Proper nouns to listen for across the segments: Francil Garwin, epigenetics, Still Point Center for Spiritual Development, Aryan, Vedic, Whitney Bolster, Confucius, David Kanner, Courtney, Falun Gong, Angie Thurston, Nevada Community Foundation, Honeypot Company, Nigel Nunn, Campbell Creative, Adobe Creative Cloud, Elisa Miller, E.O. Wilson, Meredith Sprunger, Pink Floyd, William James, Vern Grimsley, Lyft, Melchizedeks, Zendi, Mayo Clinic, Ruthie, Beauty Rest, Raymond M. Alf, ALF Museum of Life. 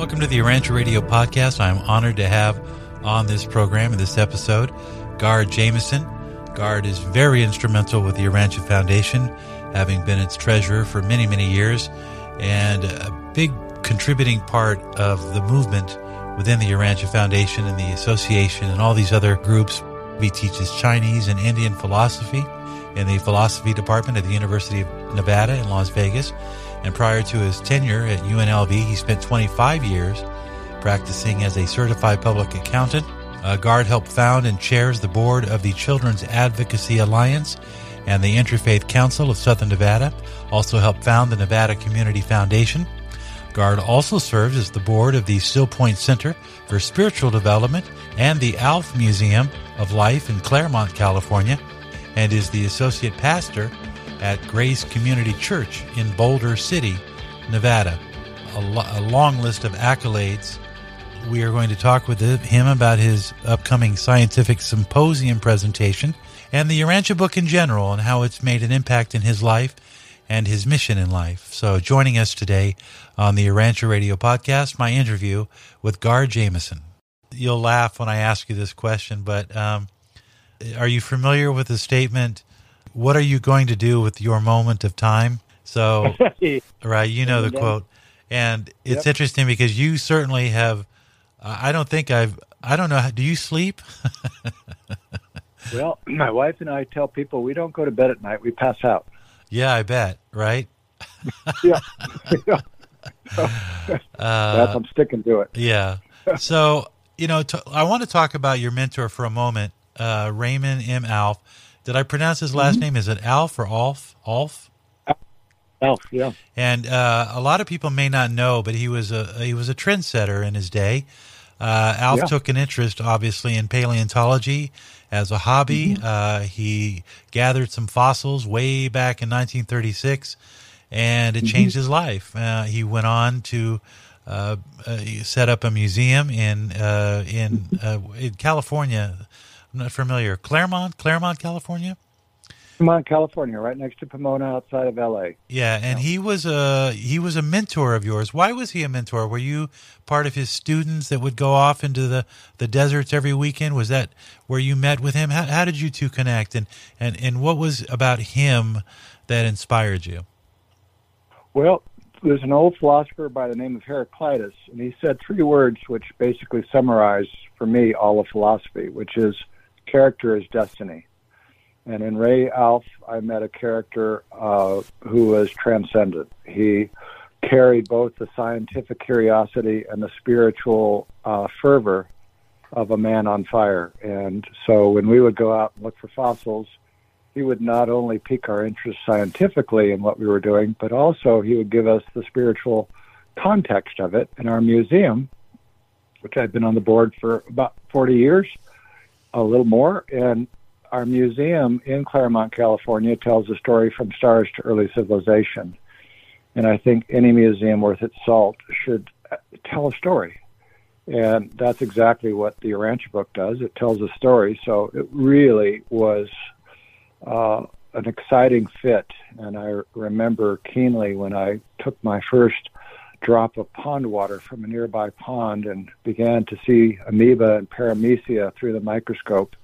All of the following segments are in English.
Welcome to the Urantia Radio Podcast. I'm honored to have on this program, in this episode, Gard Jameson. Gard is very instrumental with the Urantia Foundation, having been its treasurer for many, many years, and a big contributing part of the movement within the Urantia Foundation and the association and all these other groups. He teaches Chinese and Indian philosophy in the philosophy department at the University of Nevada in Las Vegas. And prior to his tenure at UNLV, he spent 25 years practicing as a certified public accountant. Gard helped found and chairs the board of the Children's Advocacy Alliance and the Interfaith Council of Southern Nevada, also helped found the Nevada Community Foundation. Gard also serves as the board of the Still Point Center for Spiritual Development and the ALF Museum of Life in Claremont, California, and is the associate pastor at Grace Community Church in Boulder City, Nevada. A long list of accolades. We are going to talk with him about his upcoming scientific symposium presentation and the Urantia book in general and how it's made an impact in his life and his mission in life. So joining us today on the Urantia Radio Podcast, my interview with Gard Jameson. You'll laugh when I ask you this question, but are you familiar with the statement, what are you going to do with your moment of time? So, right, you know the quote. And it's interesting because you certainly have, I don't know, do you sleep? Well, my wife and I tell people we don't go to bed at night, we pass out. Yeah, I bet, right? I'm sticking to it. Yeah. So, I want to talk about your mentor for a moment, Raymond M. Alf. Did I pronounce his last name? Is it Alf or Alf? Alf? Alf, yeah. And a lot of people may not know, but he was a trendsetter in his day. Alf took an interest, obviously, in paleontology as a hobby. He gathered some fossils way back in 1936, and it changed his life. He went on to set up a museum in California. I'm not familiar. Claremont, California? Claremont, California, right next to Pomona outside of L.A. Yeah, and he was a mentor of yours. Why was he a mentor? Were you part of his students that would go off into the deserts every weekend? Was that where you met with him? How did you two connect? And what was about him that inspired you? Well, there's an old philosopher by the name of Heraclitus, and he said three words which basically summarize, for me, all of philosophy, which is, character is destiny. And in Ray Alf, I met a character who was transcendent. He carried both the scientific curiosity and the spiritual fervor of a man on fire. And so when we would go out and look for fossils, he would not only pique our interest scientifically in what we were doing, but also he would give us the spiritual context of it. And our museum, which I've been on the board for about 40 years, a little more, and our museum in Claremont, California, tells a story from stars to early civilization. And I think any museum worth its salt should tell a story. And that's exactly what the Urantia book does. It tells a story. So it really was an exciting fit. And I remember keenly when I took my first drop of pond water from a nearby pond and began to see amoeba and paramecia through the microscope,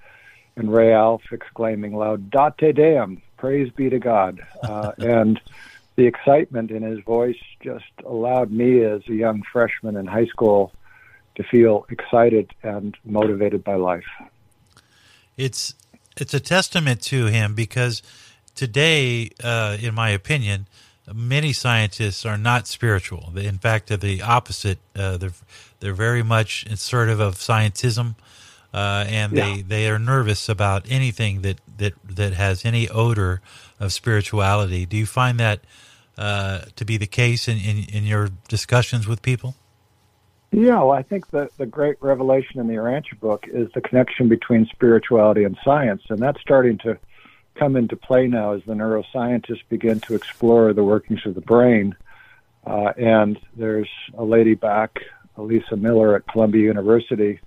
and Ray Alf exclaiming, Laudate Deum, praise be to God. And the excitement in his voice just allowed me as a young freshman in high school to feel excited and motivated by life. It's a testament to him because today, in my opinion, many scientists are not spiritual. In fact, they're the opposite. They're very much assertive of scientism. They are nervous about anything that has any odor of spirituality. Do you find that to be the case in your discussions with people? Yeah, well, I think the great revelation in the Urantia book is the connection between spirituality and science, and that's starting to come into play now as the neuroscientists begin to explore the workings of the brain. And there's a lady back, Elisa Miller at Columbia University,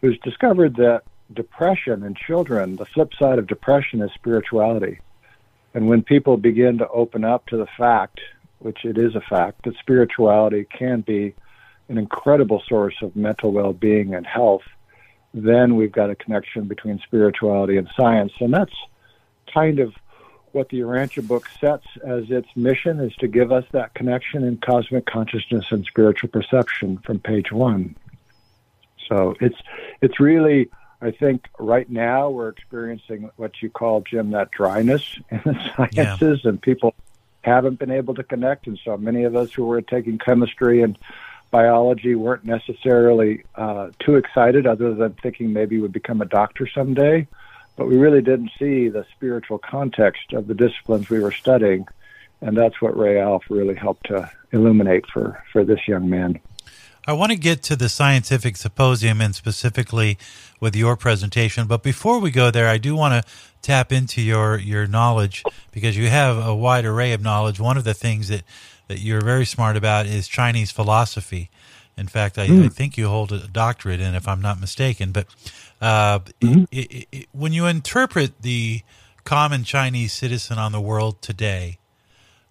who's discovered that depression in children, the flip side of depression is spirituality. And when people begin to open up to the fact, which it is a fact, that spirituality can be an incredible source of mental well-being and health, then we've got a connection between spirituality and science. And that's kind of what the Urantia book sets as its mission, is to give us that connection in cosmic consciousness and spiritual perception from page one. So it's really, I think right now we're experiencing what you call, Jim, that dryness in the sciences, and people haven't been able to connect. And so many of us who were taking chemistry and biology weren't necessarily too excited, other than thinking maybe would become a doctor someday. But we really didn't see the spiritual context of the disciplines we were studying. And that's what Ray Alf really helped to illuminate for this young man. I want to get to the scientific symposium and specifically with your presentation. But before we go there, I do want to tap into your knowledge, because you have a wide array of knowledge. One of the things that you're very smart about is Chinese philosophy. In fact, I think you hold a doctorate in, if I'm not mistaken. But when you interpret the common Chinese citizen on the world today,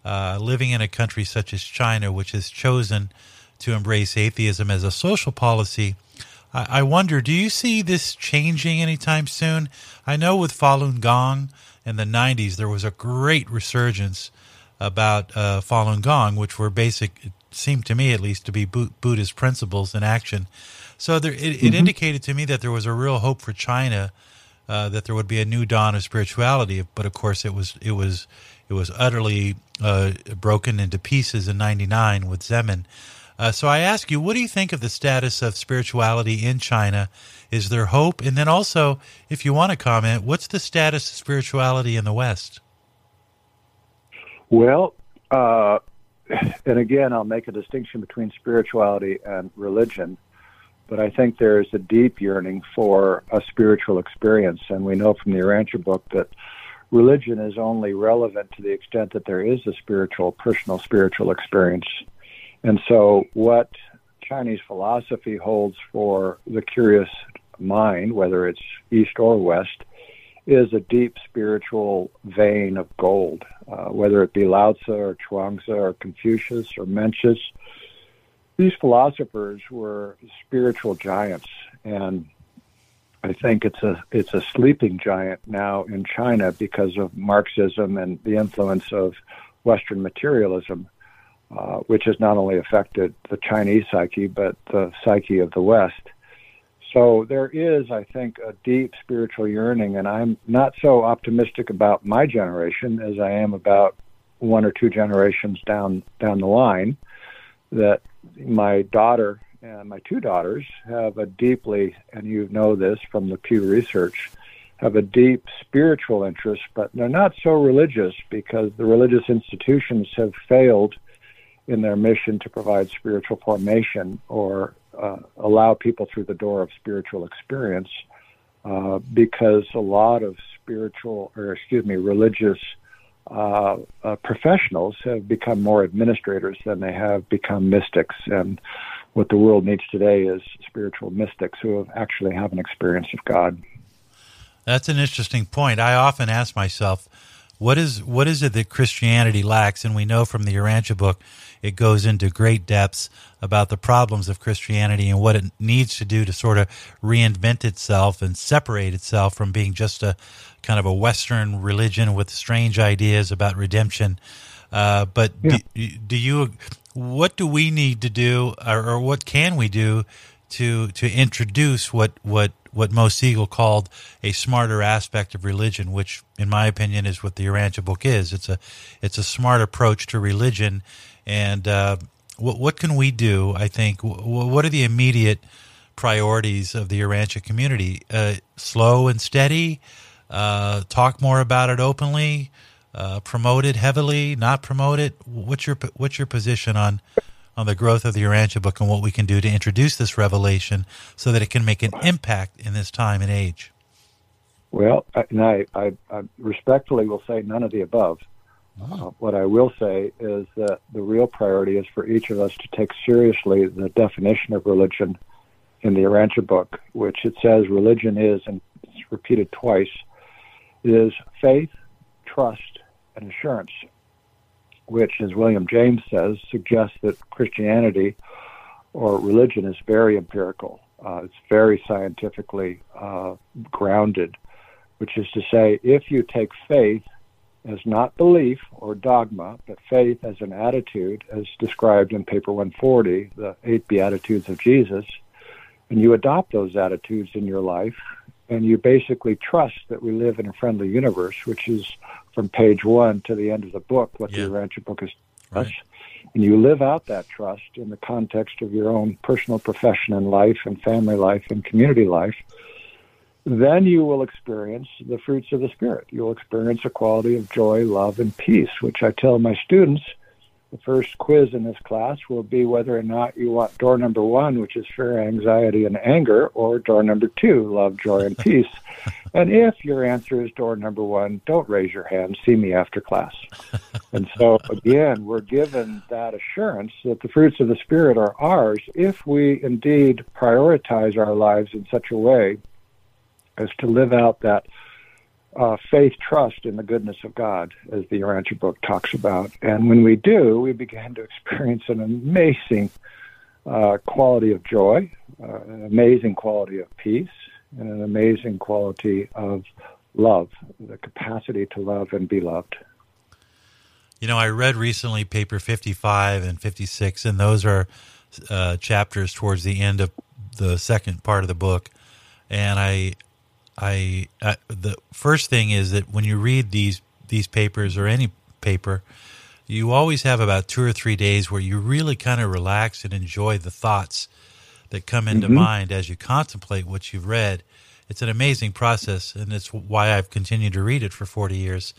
living in a country such as China, which has chosen to embrace atheism as a social policy, I wonder, do you see this changing anytime soon? I know with Falun Gong in the 90s, there was a great resurgence about Falun Gong, which were basic, seemed to me at least, to be Buddhist principles in action. So it indicated to me that there was a real hope for China, that there would be a new dawn of spirituality. But of course, it was utterly broken into pieces in '99 with Zemin. So I ask you, what do you think of the status of spirituality in China? Is there hope? And then also, if you want to comment, what's the status of spirituality in the West? Well, and again, I'll make a distinction between spirituality and religion, but I think there is a deep yearning for a spiritual experience. And we know from the Urantia book that religion is only relevant to the extent that there is a personal spiritual experience. And so what Chinese philosophy holds for the curious mind, whether it's East or West, is a deep spiritual vein of gold, whether it be Lao Tzu or Chuang-Tzu or Confucius or Mencius. These philosophers were spiritual giants, and I think it's a sleeping giant now in China because of Marxism and the influence of Western materialism, which has not only affected the Chinese psyche, but the psyche of the West. So there is, I think, a deep spiritual yearning, and I'm not so optimistic about my generation as I am about one or two generations down the line, that my daughter and my two daughters have a deeply, and you know this from the Pew Research, have a deep spiritual interest, but they're not so religious because the religious institutions have failed in their mission to provide spiritual formation or allow people through the door of spiritual experience, because a lot of religious professionals have become more administrators than they have become mystics. And what the world needs today is spiritual mystics who actually have an experience of God. That's an interesting point. I often ask myself, what is it that Christianity lacks? And we know from the Urantia book, it goes into great depths about the problems of Christianity and what it needs to do to sort of reinvent itself and separate itself from being just a kind of a Western religion with strange ideas about redemption. What do we need to do, or what can we do to introduce what Mo Siegel called a smarter aspect of religion, which, in my opinion, is what the Urantia book is. It's a smart approach to religion. And what can we do, I think? What are the immediate priorities of the Urantia community? Slow and steady? Talk more about it openly? Promote it heavily? Not promote it? What's your position on the growth of the Urantia book and what we can do to introduce this revelation so that it can make an impact in this time and age? Well, I respectfully will say none of the above. What I will say is that the real priority is for each of us to take seriously the definition of religion in the Urantia book, which it says religion is, and it's repeated twice, is faith, trust, and assurance, which, as William James says, suggests that Christianity or religion is very empirical. It's very scientifically grounded, which is to say, if you take faith as not belief or dogma, but faith as an attitude, as described in Paper 140, the 8 Beatitudes of Jesus, and you adopt those attitudes in your life, and you basically trust that we live in a friendly universe, which is from page 1 to the end of the book, what the Urantia book is. Right. And you live out that trust in the context of your own personal profession and life and family life and community life, then you will experience the fruits of the Spirit. You'll experience a quality of joy, love, and peace, which I tell my students, the first quiz in this class will be whether or not you want door number 1, which is fear, anxiety, and anger, or door number 2, love, joy, and peace. And if your answer is door number 1, don't raise your hand. See me after class. And so, again, we're given that assurance that the fruits of the Spirit are ours if we indeed prioritize our lives in such a way as to live out that faith, trust in the goodness of God, as the Urantia book talks about. And when we do, we begin to experience an amazing quality of joy, an amazing quality of peace, and an amazing quality of love, the capacity to love and be loved. You know, I read recently paper 55 and 56, and those are chapters towards the end of the second part of the book. And I the first thing is that when you read these papers or any paper, you always have about 2 or 3 days where you really kind of relax and enjoy the thoughts that come into mind as you contemplate what you've read. It's an amazing process, and it's why I've continued to read it for 40 years.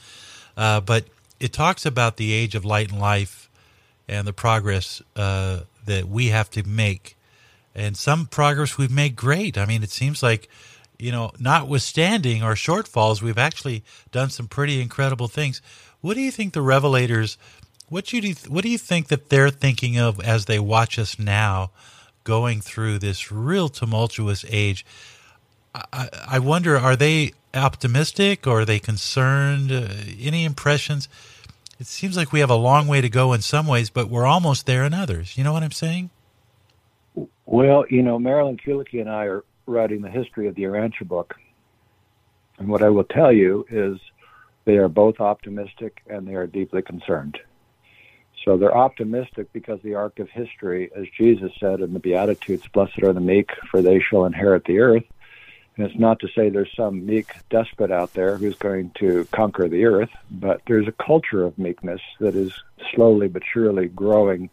But it talks about the age of light and life and the progress that we have to make. And some progress we've made great. I mean, it seems like, you know, notwithstanding our shortfalls, we've actually done some pretty incredible things. What do you think the Revelators, what do you think that they're thinking of as they watch us now going through this real tumultuous age? I wonder, are they optimistic or are they concerned? Any impressions? It seems like we have a long way to go in some ways, but we're almost there in others. You know what I'm saying? Well, you know, Marilynn Kulieke and I are writing the history of the Urantia book. And what I will tell you is they are both optimistic and they are deeply concerned. So they're optimistic because the arc of history, as Jesus said in the Beatitudes, blessed are the meek, for they shall inherit the earth. And it's not to say there's some meek despot out there who's going to conquer the earth, but there's a culture of meekness that is slowly but surely growing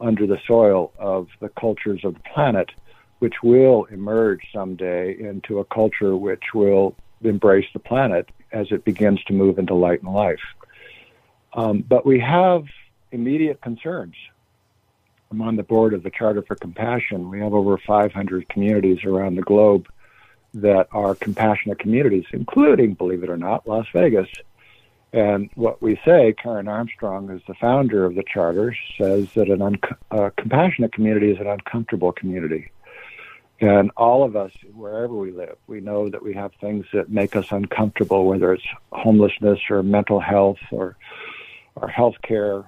under the soil of the cultures of the planet, which will emerge someday into a culture which will embrace the planet as it begins to move into light and life. But we have immediate concerns. I'm on the board of the Charter for Compassion. We have over 500 communities around the globe that are compassionate communities, including, believe it or not, Las Vegas. And what we say, Karen Armstrong, who's the founder of the Charter, says that a compassionate community is an uncomfortable community. And all of us, wherever we live, we know that we have things that make us uncomfortable, whether it's homelessness or mental health or our healthcare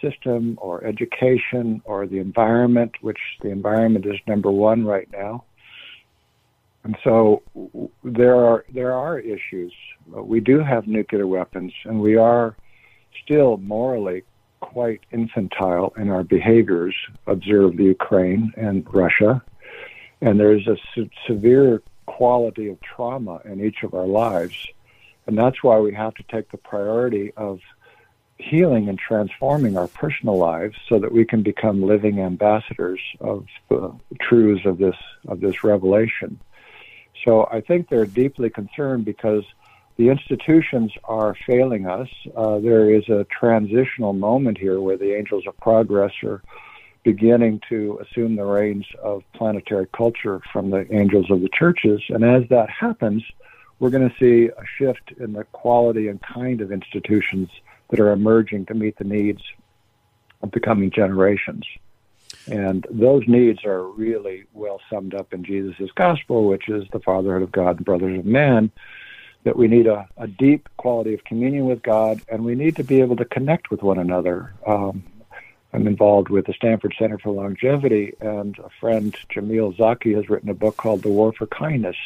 system or education or the environment, which the environment is number one right now. And so there are issues. We do have nuclear weapons, and we are still morally quite infantile in our behaviors. Observe the Ukraine and Russia. And there's a severe quality of trauma in each of our lives. And that's why we have to take the priority of healing and transforming our personal lives so that we can become living ambassadors of the truths of this revelation. So I think they're deeply concerned because the institutions are failing us. There is a transitional moment here where the Angels of Progress are beginning to assume the reins of planetary culture from the Angels of the Churches. And as that happens, we're going to see a shift in the quality and kind of institutions that are emerging to meet the needs of the coming generations. And those needs are really well summed up in Jesus' gospel, which is the fatherhood of God and brothers of man, that we need a deep quality of communion with God, and we need to be able to connect with one another. I'm involved with the Stanford Center for Longevity, and a friend, Jamil Zaki, has written a book called The War for Kindness.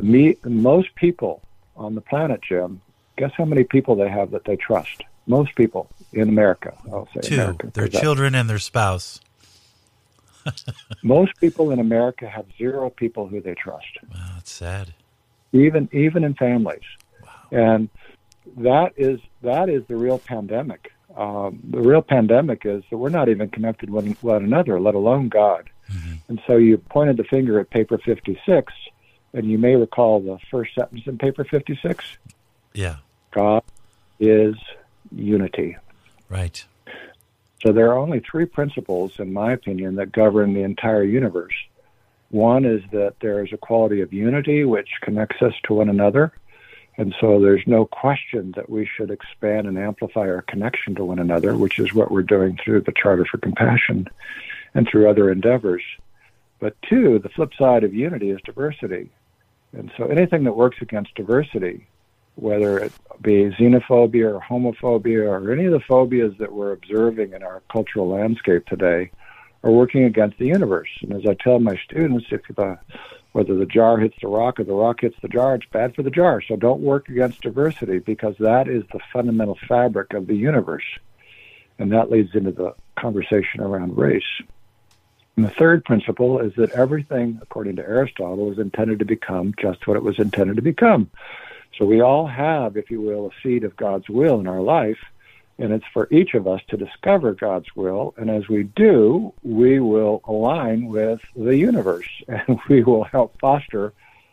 Most people on the planet, Jim, guess how many people they have that they trust? Most people in America, I'll say. Two, American, their children and their spouse. Most people in America have zero people who they trust. Wow, that's sad. Even in families. Wow. And that is the real pandemic. The real pandemic is that we're not even connected with one another, let alone God. Mm-hmm. And so you pointed the finger at paper 56, and you may recall the first sentence in paper 56. Yeah. God is unity. Right. So there are only three principles, in my opinion, that govern the entire universe. One is that there is a quality of unity which connects us to one another. And so there's no question that we should expand and amplify our connection to one another, which is what we're doing through the Charter for Compassion and through other endeavors. But two, the flip side of unity is diversity. And so anything that works against diversity, whether it be xenophobia or homophobia or any of the phobias that we're observing in our cultural landscape today, are working against the universe. And as I tell my students, whether the jar hits the rock or the rock hits the jar, it's bad for the jar. So don't work against diversity, because that is the fundamental fabric of the universe. And that leads into the conversation around race. And the third principle is that everything, according to Aristotle, is intended to become just what it was intended to become. So we all have, if you will, a seed of God's will in our life, and it's for each of us to discover God's will. And as we do, we will align with the universe, and we will help foster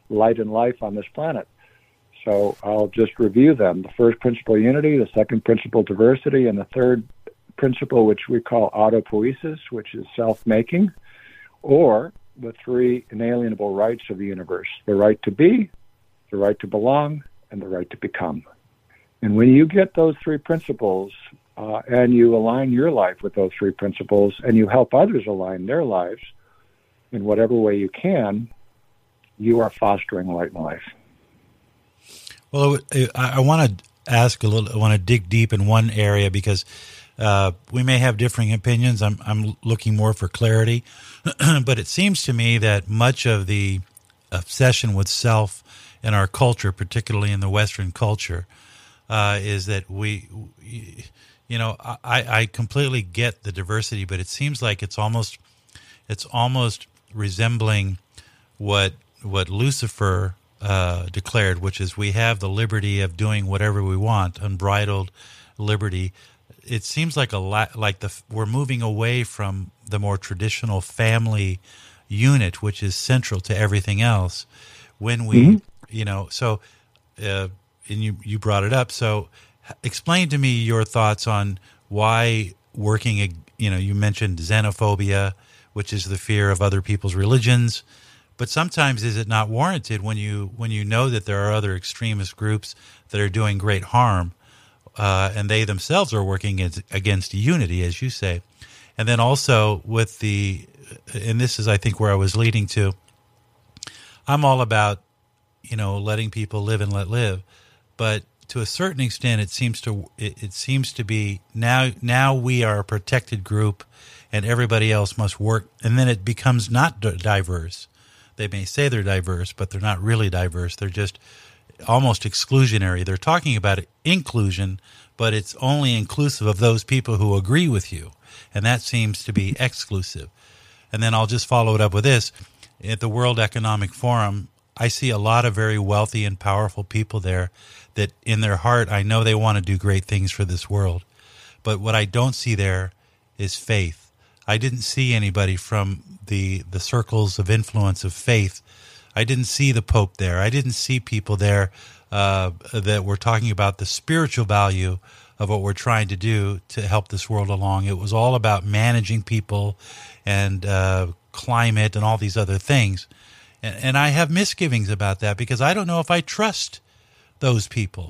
light and life on this planet. So I'll just review them. The first principle, unity; the second principle, diversity; and the third principle, which we call autopoiesis, which is self-making, or the three inalienable rights of the universe: the right to be, the right to belong, and the right to become. And when you get those three principles and you align your life with those three principles, and you help others align their lives in whatever way you can, you are fostering light and life. Well, I want to ask a little, I want to dig deep in one area, because we may have differing opinions. I'm looking more for clarity, but it seems to me that much of the obsession with self in our culture, particularly in the Western culture, is that I completely get the diversity, but it seems like it's almost resembling what Lucifer declared, which is we have the liberty of doing whatever we want, unbridled liberty. It seems like we're moving away from the more traditional family unit, which is central to everything else. When we, and you brought it up. So explain to me your thoughts on why working, you mentioned xenophobia, which is the fear of other people's religions. But sometimes is it not warranted when you know that there are other extremist groups that are doing great harm, and they themselves are working against unity, as you say. And then also and this is, I think, where I was leading to, I'm all about, letting people live and let live. But to a certain extent, it seems to be now we are a protected group, and everybody else must work. And then it becomes not diverse. They may say they're diverse, but they're not really diverse. They're just almost exclusionary. They're talking about inclusion, but it's only inclusive of those people who agree with you, and that seems to be exclusive. And then I'll just follow it up with this: at the World Economic Forum, I see a lot of very wealthy and powerful people there that in their heart, I know they want to do great things for this world. But what I don't see there is faith. I didn't see anybody from the circles of influence of faith. I didn't see the Pope there. I didn't see people there that were talking about the spiritual value of what we're trying to do to help this world along. It was all about managing people and climate and all these other things. And I have misgivings about that, because I don't know if I trust those people.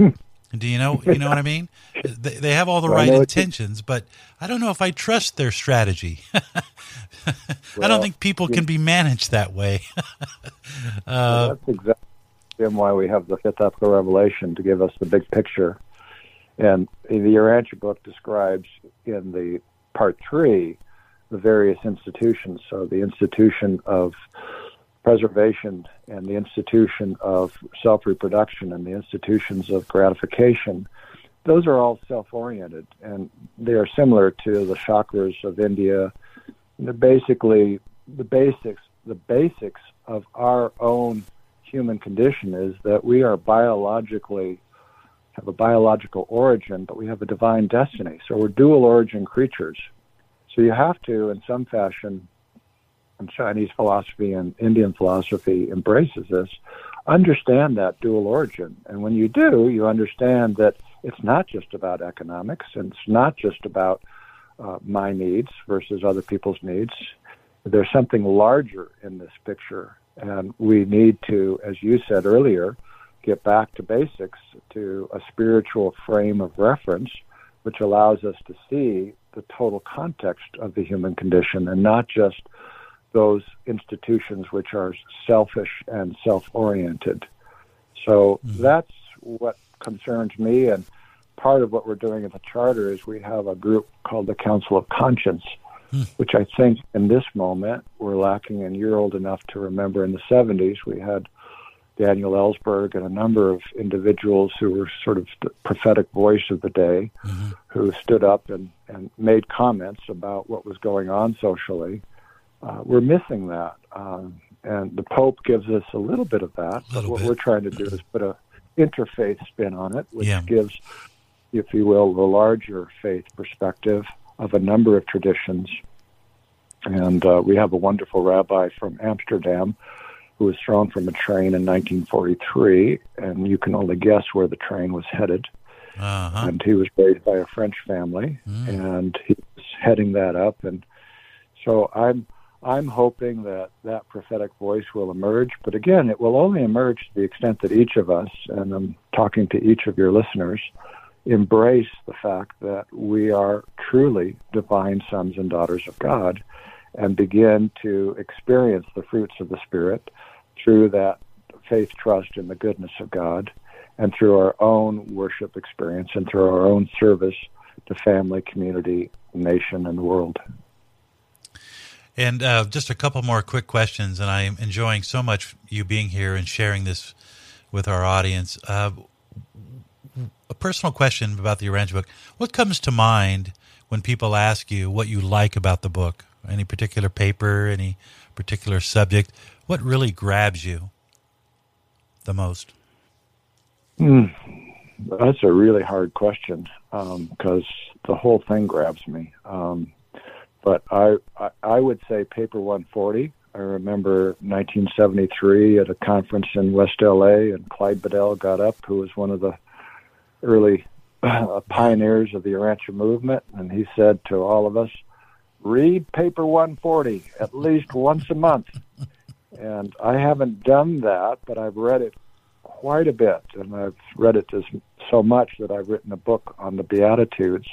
Do you know what I mean? They have all the right intentions, but I don't know if I trust their strategy. I don't think people can be managed that way. That's exactly why we have the fifth ethical revelation, to give us the big picture. And the Urantia book describes in the part three, the various institutions. So the institution of preservation and the institution of self-reproduction and the institutions of gratification, those are all self-oriented, and they are similar to the chakras of India. They're basically the basics of our own human condition is that we are have a biological origin, but we have a divine destiny. So we're dual origin creatures. So you have to, in some fashion, and Chinese philosophy and Indian philosophy embraces this, understand that dual origin. And when you do, you understand that it's not just about economics, and it's not just about my needs versus other people's needs. There's something larger in this picture, and we need to, as you said earlier, get back to basics, to a spiritual frame of reference, which allows us to see the total context of the human condition and not just those institutions which are selfish and self-oriented. So that's what concerns me, and part of what we're doing at the Charter is we have a group called the Council of Conscience, which I think in this moment we're lacking, and you're old enough to remember in the 70s we had Daniel Ellsberg and a number of individuals who were sort of the prophetic voice of the day, who stood up and made comments about what was going on socially. We're missing that, and the Pope gives us a little bit of that, but what we're trying to do is put a interfaith spin on it, which gives, if you will, the larger faith perspective of a number of traditions. And we have a wonderful rabbi from Amsterdam who was thrown from a train in 1943, and you can only guess where the train was headed. And he was raised by a French family, and he's heading that up. And so I'm hoping that that prophetic voice will emerge, but again, it will only emerge to the extent that each of us, and I'm talking to each of your listeners, embrace the fact that we are truly divine sons and daughters of God and begin to experience the fruits of the Spirit through that faith, trust in the goodness of God, and through our own worship experience and through our own service to family, community, nation, and the world. And just a couple more quick questions, and I am enjoying so much you being here and sharing this with our audience. A personal question about the Urantia book. What comes to mind when people ask you what you like about the book? Any particular paper, any particular subject? What really grabs you the most? That's a really hard question because the whole thing grabs me. But I would say paper 140. I remember 1973 at a conference in West LA, and Clyde Bedell got up, who was one of the early pioneers of the Urantia movement, and he said to all of us, read paper 140 at least once a month. And I haven't done that, but I've read it quite a bit, and I've read it so much that I've written a book on the Beatitudes,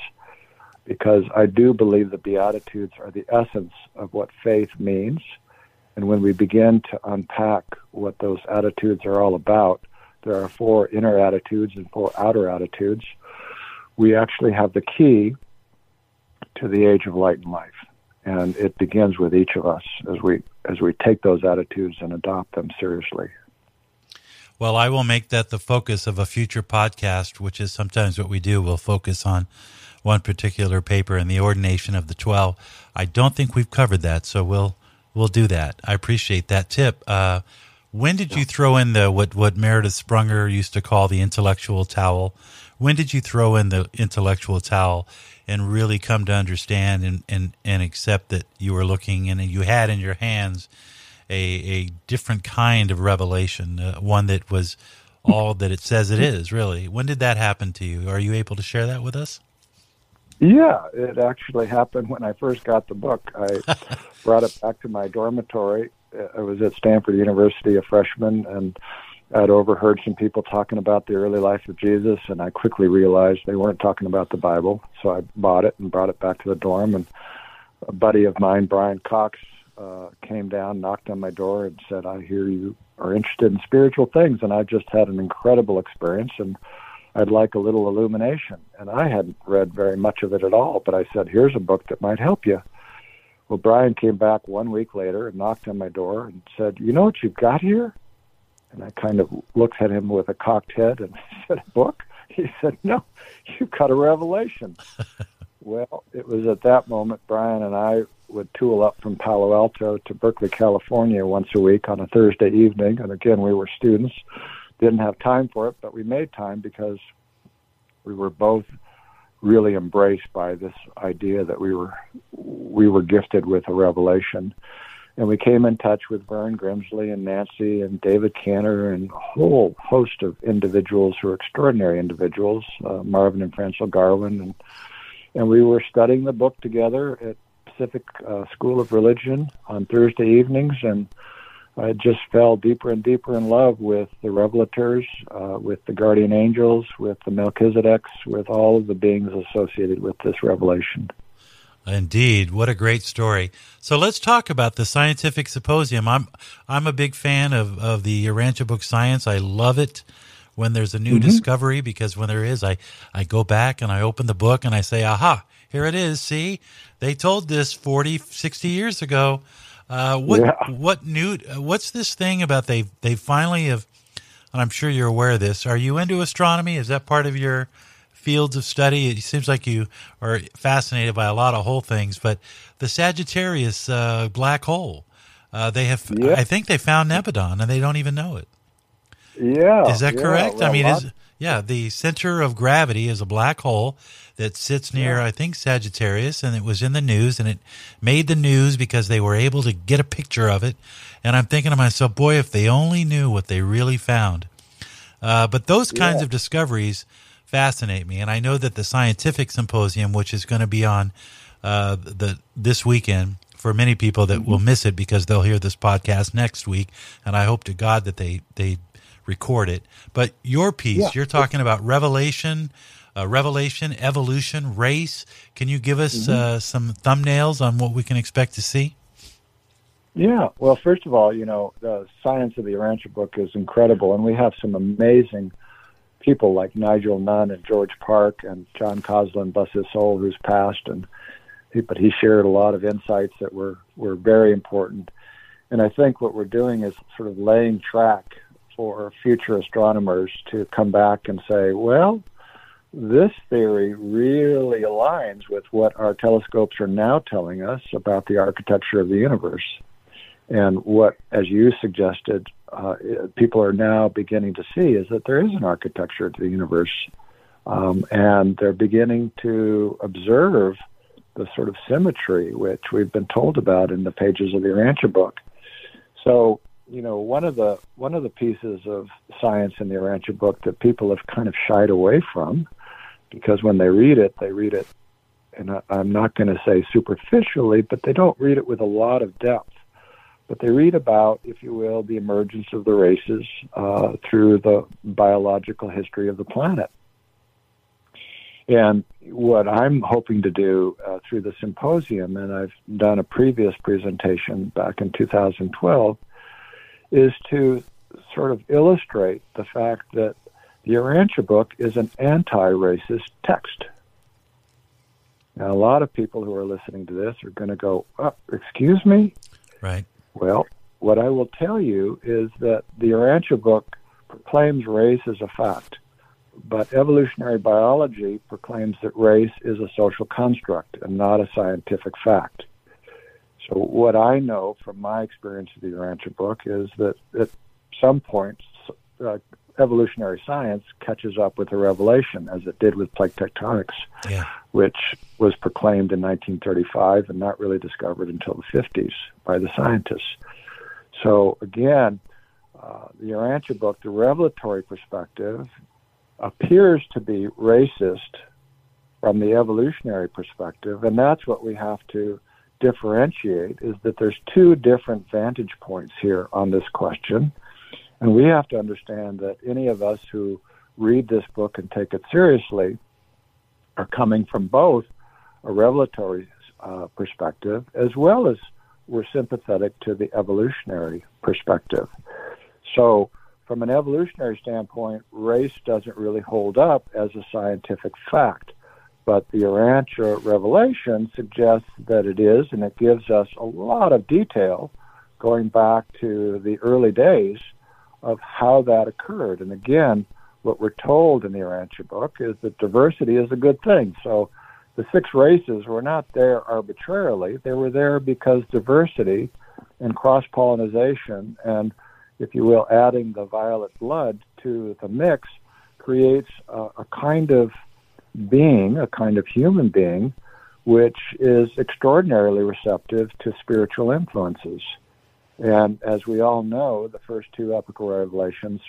because I do believe the Beatitudes are the essence of what faith means. And when we begin to unpack what those attitudes are all about, there are four inner attitudes and four outer attitudes. We actually have the key to the age of light and life. And it begins with each of us as we take those attitudes and adopt them seriously. Well, I will make that the focus of a future podcast, which is sometimes what we do. We'll focus on one particular paper in the ordination of the 12. I don't think we've covered that, so we'll do that. I appreciate that tip. When did you throw in the what Meredith Sprunger used to call the intellectual towel? When did you throw in the intellectual towel and really come to understand and accept that you were looking and you had in your hands a different kind of revelation, one that was all that it says it is, really? When did that happen to you? Are you able to share that with us? Yeah, it actually happened when I first got the book. I brought it back to my dormitory. I was at Stanford University, a freshman, and I'd overheard some people talking about the early life of Jesus, and I quickly realized they weren't talking about the Bible. So I bought it and brought it back to the dorm, and a buddy of mine, Brian Cox, came down, knocked on my door, and said, I hear you are interested in spiritual things, and I just had an incredible experience, and I'd like a little illumination. And I hadn't read very much of it at all, but I said, here's a book that might help you. Well, Brian came back 1 week later and knocked on my door and said, you know what you've got here? And I kind of looked at him with a cocked head and said, a book? He said, no, you've got a revelation. Well, it was at that moment Brian and I would tool up from Palo Alto to Berkeley, California once a week on a Thursday evening. And again, we were students, didn't have time for it, but we made time because we were both really embraced by this idea that we were gifted with a revelation. And we came in touch with Vern Grimsley and Nancy and David Kanner and a whole host of individuals who are extraordinary individuals, Marvin and Francil Garwin. And we were studying the book together at Pacific School of Religion on Thursday evenings, and I just fell deeper and deeper in love with the Revelators, with the Guardian Angels, with the Melchizedeks, with all of the beings associated with this revelation. Indeed. What a great story. So let's talk about the Scientific Symposium. I'm a big fan of the Urantia book Science. I love it when there's a new discovery, because when there is, I go back and I open the book and I say, aha, here it is. See, they told this 40, 60 years ago. What's this thing about they finally have, and I'm sure you're aware of this. Are you into astronomy? Is that part of your fields of study? It seems like you are fascinated by a lot of whole things, but the Sagittarius black hole, I think they found Nebadon and they don't even know it. Yeah. Is that correct? Well, I mean, the center of gravity is a black hole that sits near, I think, Sagittarius, and it was in the news, and it made the news because they were able to get a picture of it. And I'm thinking to myself, boy, if they only knew what they really found. But those kinds of discoveries fascinate me, and I know that the Scientific Symposium, which is going to be on this weekend, for many people that will miss it because they'll hear this podcast next week, and I hope to God that they record it. But your piece, you're talking about revelation, evolution, race. Can you give us some thumbnails on what we can expect to see? Yeah. Well, first of all, the science of the Urantia book is incredible, and we have some amazing people like Nigel Nunn and George Park and John Coslin, bless his soul, who's passed, but he shared a lot of insights that were very important. And I think what we're doing is sort of laying track for future astronomers to come back and say, well, this theory really aligns with what our telescopes are now telling us about the architecture of the universe. And what, as you suggested, people are now beginning to see is that there is an architecture to the universe, and they're beginning to observe the sort of symmetry which we've been told about in the pages of the Urantia book. So, one of the pieces of science in the Urantia book that people have kind of shied away from, because when they read it, and I'm not going to say superficially, but they don't read it with a lot of depth. But they read about, if you will, the emergence of the races through the biological history of the planet. And what I'm hoping to do through the symposium, and I've done a previous presentation back in 2012, is to sort of illustrate the fact that the Urantia book is an anti-racist text. Now, a lot of people who are listening to this are going to go, oh, excuse me? Right. Well, what I will tell you is that the Urantia book proclaims race as a fact, but evolutionary biology proclaims that race is a social construct and not a scientific fact. So what I know from my experience of the Urantia book is that at some point, evolutionary science catches up with the revelation, as it did with plate tectonics, which was proclaimed in 1935 and not really discovered until the 50s by the scientists. So again, the Urantia book, the revelatory perspective, appears to be racist from the evolutionary perspective, and that's what we have to differentiate, is that there's two different vantage points here on this question. And we have to understand that any of us who read this book and take it seriously are coming from both a revelatory perspective, as well as we're sympathetic to the evolutionary perspective. So from an evolutionary standpoint, race doesn't really hold up as a scientific fact. But the Urantia revelation suggests that it is, and it gives us a lot of detail going back to the early days of how that occurred. And again, what we're told in the Urantia book is that diversity is a good thing. So the six races were not there arbitrarily. They were there because diversity and cross-pollinization and, if you will, adding the violet blood to the mix creates a kind of being, a kind of human being, which is extraordinarily receptive to spiritual influences. And as we all know, the first two epical revelations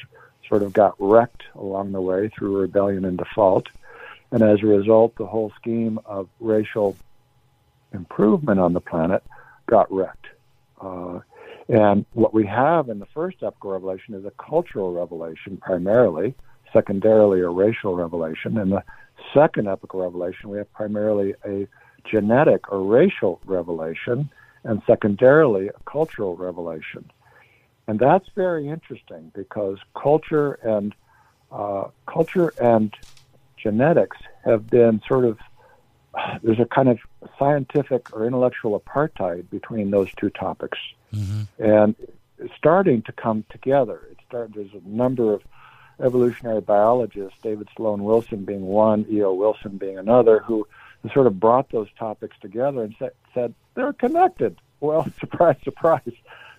sort of got wrecked along the way through rebellion and default. And as a result, the whole scheme of racial improvement on the planet got wrecked. And what we have in the first epical revelation is a cultural revelation primarily, secondarily a racial revelation. In the second epical revelation, we have primarily a genetic or racial revelation, and secondarily a cultural revelation. And that's very interesting because culture and genetics have been sort of, there's a kind of scientific or intellectual apartheid between those two topics. Mm-hmm. And it's starting to come together. There's a number of evolutionary biologists, David Sloan Wilson being one, E.O. Wilson being another, who sort of brought those topics together and said they're connected. Well, surprise, surprise.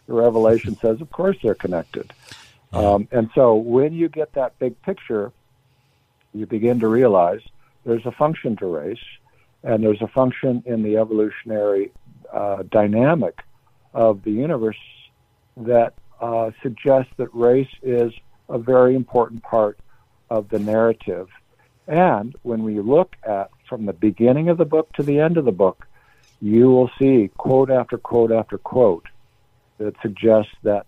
The revelation says, of course, they're connected. And so when you get that big picture, you begin to realize there's a function to race, and there's a function in the evolutionary dynamic of the universe that suggests that race is a very important part of the narrative. And when we look at from the beginning of the book to the end of the book, you will see quote after quote after quote that suggests that,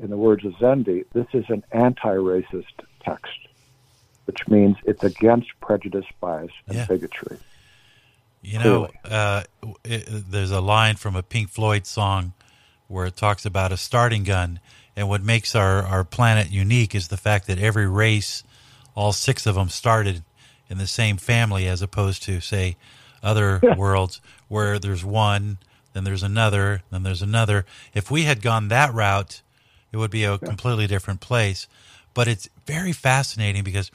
in the words of Zendi, this is an anti-racist text, which means it's against prejudice, bias, and bigotry. You know, there's a line from a Pink Floyd song where it talks about a starting gun, and what makes our planet unique is the fact that every race, all six of them, started in the same family, as opposed to, say, other worlds where there's one, then there's another, then there's another. If we had gone that route, it would be a completely different place. But it's very fascinating because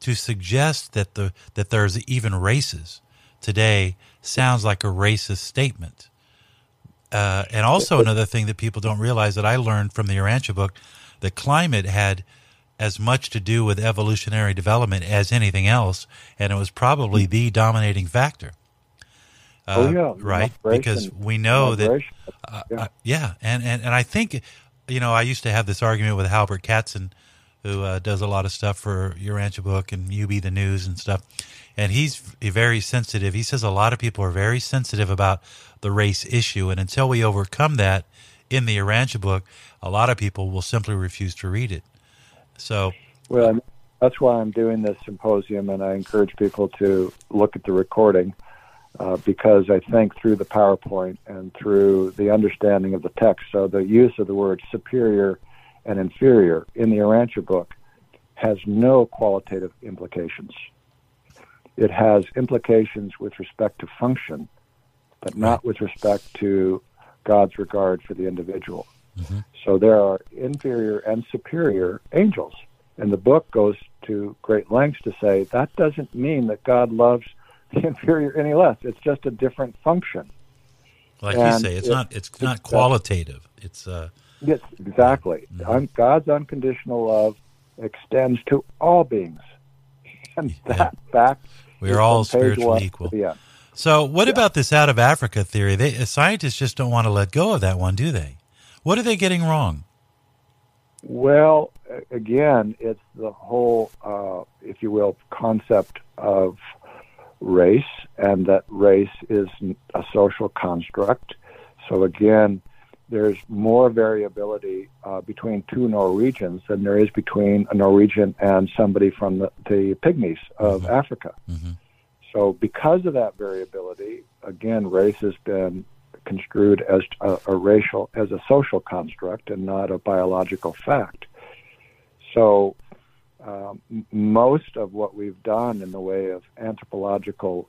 to suggest that that there's even races today sounds like a racist statement. And also another thing that people don't realize that I learned from the Urantia book, the climate had as much to do with evolutionary development as anything else, and it was probably the dominating factor. Right? Because we know that... And I think, you know, I used to have this argument with Halbert Katzen, who does a lot of stuff for Urantia book and UB The News and stuff, and he's very sensitive. He says a lot of people are very sensitive about the race issue, and until we overcome that in the Urantia book, a lot of people will simply refuse to read it. So, well, that's why I'm doing this symposium, and I encourage people to look at the recording because I think through the PowerPoint and through the understanding of the text, so the use of the word superior and inferior in the Urantia book has no qualitative implications. It has implications with respect to function, but not with respect to God's regard for the individual. Mm-hmm. So there are inferior and superior angels. And the book goes to great lengths to say that doesn't mean that God loves the inferior any less. It's just a different function. Like and you say, it's not qualitative. It's yes, exactly. Mm-hmm. God's unconditional love extends to all beings. And that fact we are all spiritually equal. So what about this out of Africa theory? Scientists just don't want to let go of that one, do they? What are they getting wrong? Well, again, it's the whole, if you will, concept of race, and that race is a social construct. So again, there's more variability between two Norwegians than there is between a Norwegian and somebody from the Pygmies of Africa. Mm-hmm. So because of that variability, again, race has been construed as a social construct and not a biological fact. So most of what we've done in the way of anthropological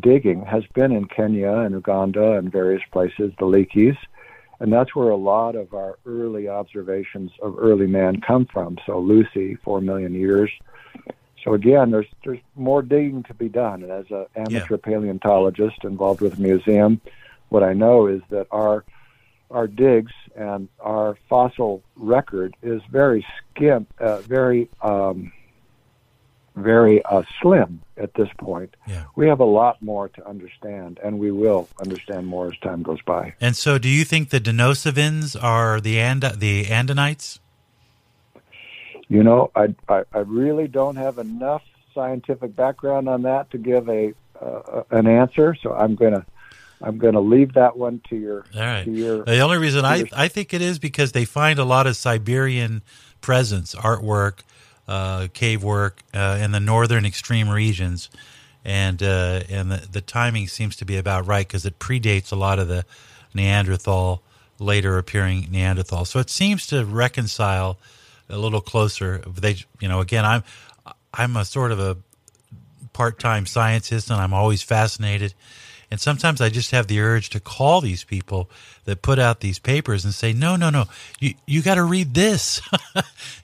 digging has been in Kenya and Uganda and various places, the Lekis, and that's where a lot of our early observations of early man come from. So Lucy, 4 million years. So again, there's more digging to be done. And as an amateur paleontologist involved with the museum, what I know is that our digs and our fossil record is very skimp, very slim at this point. Yeah. We have a lot more to understand, and we will understand more as time goes by. And so, do you think the Denisovans are the Andonites? You know, I really don't have enough scientific background on that to give an answer, so I'm going to leave that one to your... All right. The only reason I think it is because they find a lot of Siberian presence, artwork, cave work in the northern extreme regions, and the timing seems to be about right because it predates a lot of the Neanderthal, later appearing Neanderthal. So it seems to reconcile a little closer. They, you know, again, I'm a sort of a part-time scientist, and I'm always fascinated. And sometimes I just have the urge to call these people that put out these papers and say, no, you got to read this.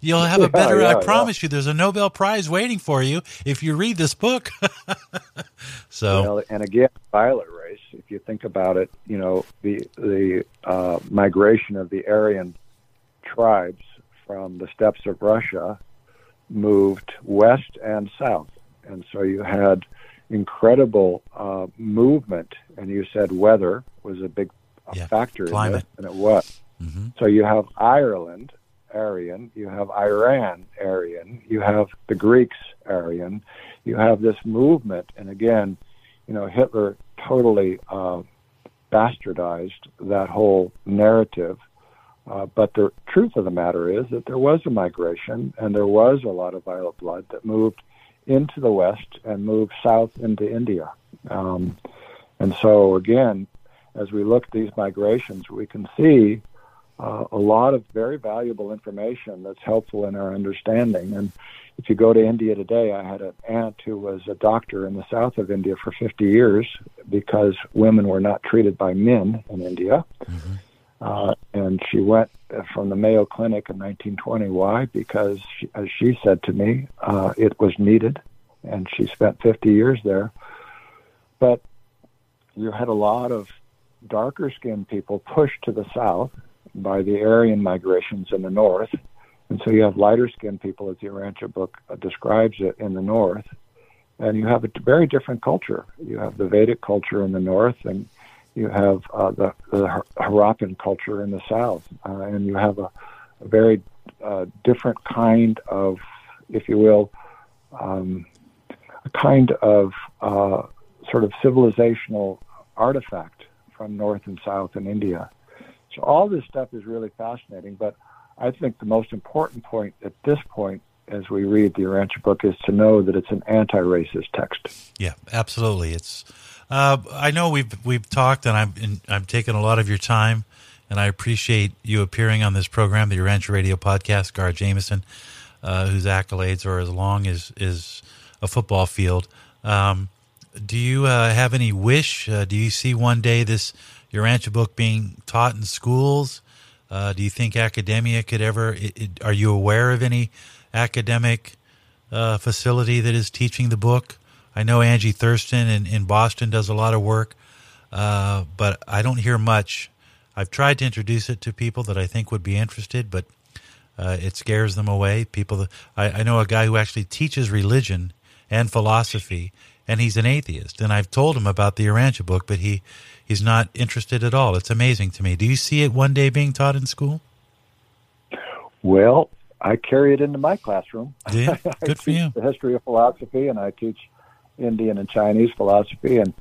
You'll have a better, I promise you, there's a Nobel Prize waiting for you if you read this book. So, well, and again, violet race, if you think about it, you know, the migration of the Aryan tribes from the steppes of Russia moved west and south. And so you had incredible movement, and you said weather was a big factor climate. In it, and it was. Mm-hmm. So you have Ireland, Aryan, you have Iran, Aryan, you have the Greeks, Aryan, you have this movement, and again, you know, Hitler totally bastardized that whole narrative, but the truth of the matter is that there was a migration, and there was a lot of violet blood that moved into the West and move south into India. And so, again, as we look at these migrations, we can see a lot of very valuable information that's helpful in our understanding. And if you go to India today, I had an aunt who was a doctor in the south of India for 50 years because women were not treated by men in India. Mm-hmm. And she went from the Mayo Clinic in 1920. Why? Because, as she said to me, it was needed, and she spent 50 years there. But you had a lot of darker-skinned people pushed to the south by the Aryan migrations in the north, and so you have lighter-skinned people, as the Urantia book describes it, in the north, and you have a very different culture. You have the Vedic culture in the north, and you have the Harappan culture in the south, and you have a very different kind of, if you will, a kind of sort of civilizational artifact from north and south in India. So all this stuff is really fascinating, but I think the most important point at this point as we read the Urantia book is to know that it's an anti-racist text. Yeah, absolutely. It's... I know we've talked, and I'm taking a lot of your time, and I appreciate you appearing on this program, the Urantia Radio Podcast. Gard Jameson, whose accolades are as long as is a football field. Do you have any wish? Do you see one day this Urantia book being taught in schools? Do you think academia could ever? Are you aware of any academic facility that is teaching the book? I know Angie Thurston in Boston does a lot of work, but I don't hear much. I've tried to introduce it to people that I think would be interested, but it scares them away. I know a guy who actually teaches religion and philosophy, and he's an atheist. And I've told him about the Urantia book, but he's not interested at all. It's amazing to me. Do you see it one day being taught in school? Well, I carry it into my classroom. Yeah, good for you. The history of philosophy, and I teach Indian and Chinese philosophy, and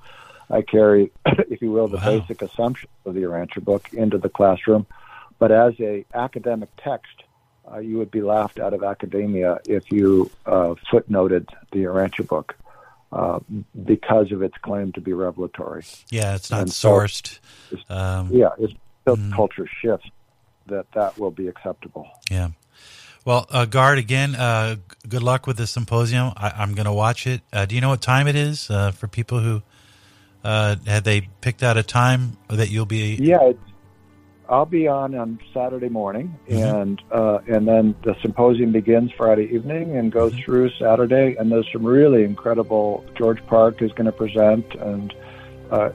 I carry, if you will, the basic assumptions of the Urantia book into the classroom. But as a academic text, you would be laughed out of academia if you footnoted the Urantia book because of its claim to be revelatory. Yeah, it's not sourced. So it's, it's culture shifts that will be acceptable. Yeah. Well, Gard, again, good luck with the symposium. I'm going to watch it. Do you know what time it is for people who had they picked out a time that you'll be? Yeah, I'll be on Saturday morning, and then the symposium begins Friday evening and goes through Saturday. And there's some really incredible. George Park is going to present, and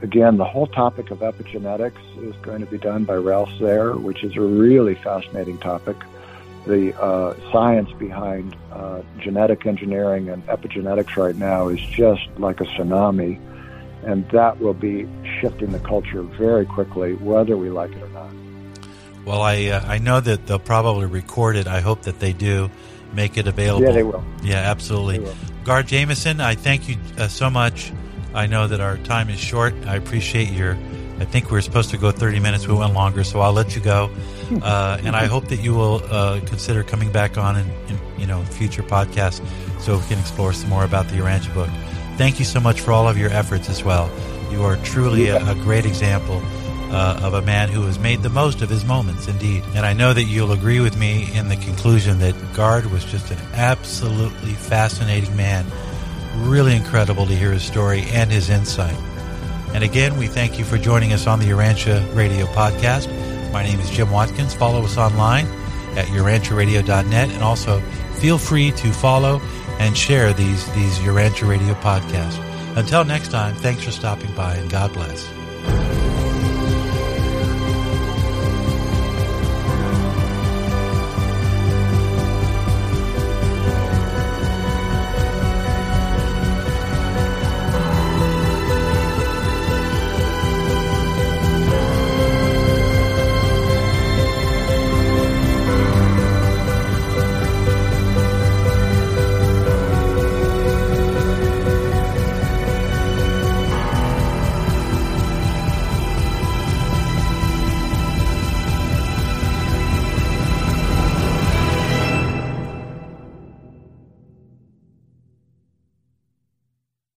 again, the whole topic of epigenetics is going to be done by Ralph Zahr, which is a really fascinating topic. The science behind genetic engineering and epigenetics right now is just like a tsunami, and that will be shifting the culture very quickly, whether we like it or not. Well, I know that they'll probably record it. I hope that they do make it available. Yeah, they will. Yeah, absolutely. They will. Gard Jameson, I thank you so much. I know that our time is short. I appreciate your... I think we were supposed to go 30 minutes. We went longer, so I'll let you go. And I hope that you will consider coming back on in future podcasts so we can explore some more about the Urantia book. Thank you so much for all of your efforts as well. You are truly a great example of a man who has made the most of his moments, indeed. And I know that you'll agree with me in the conclusion that Gard was just an absolutely fascinating man. Really incredible to hear his story and his insight. And again, we thank you for joining us on the Urantia Radio Podcast. My name is Jim Watkins. Follow us online at urantiaradio.net, and also feel free to follow and share these Urantia Radio Podcasts. Until next time, thanks for stopping by, and God bless.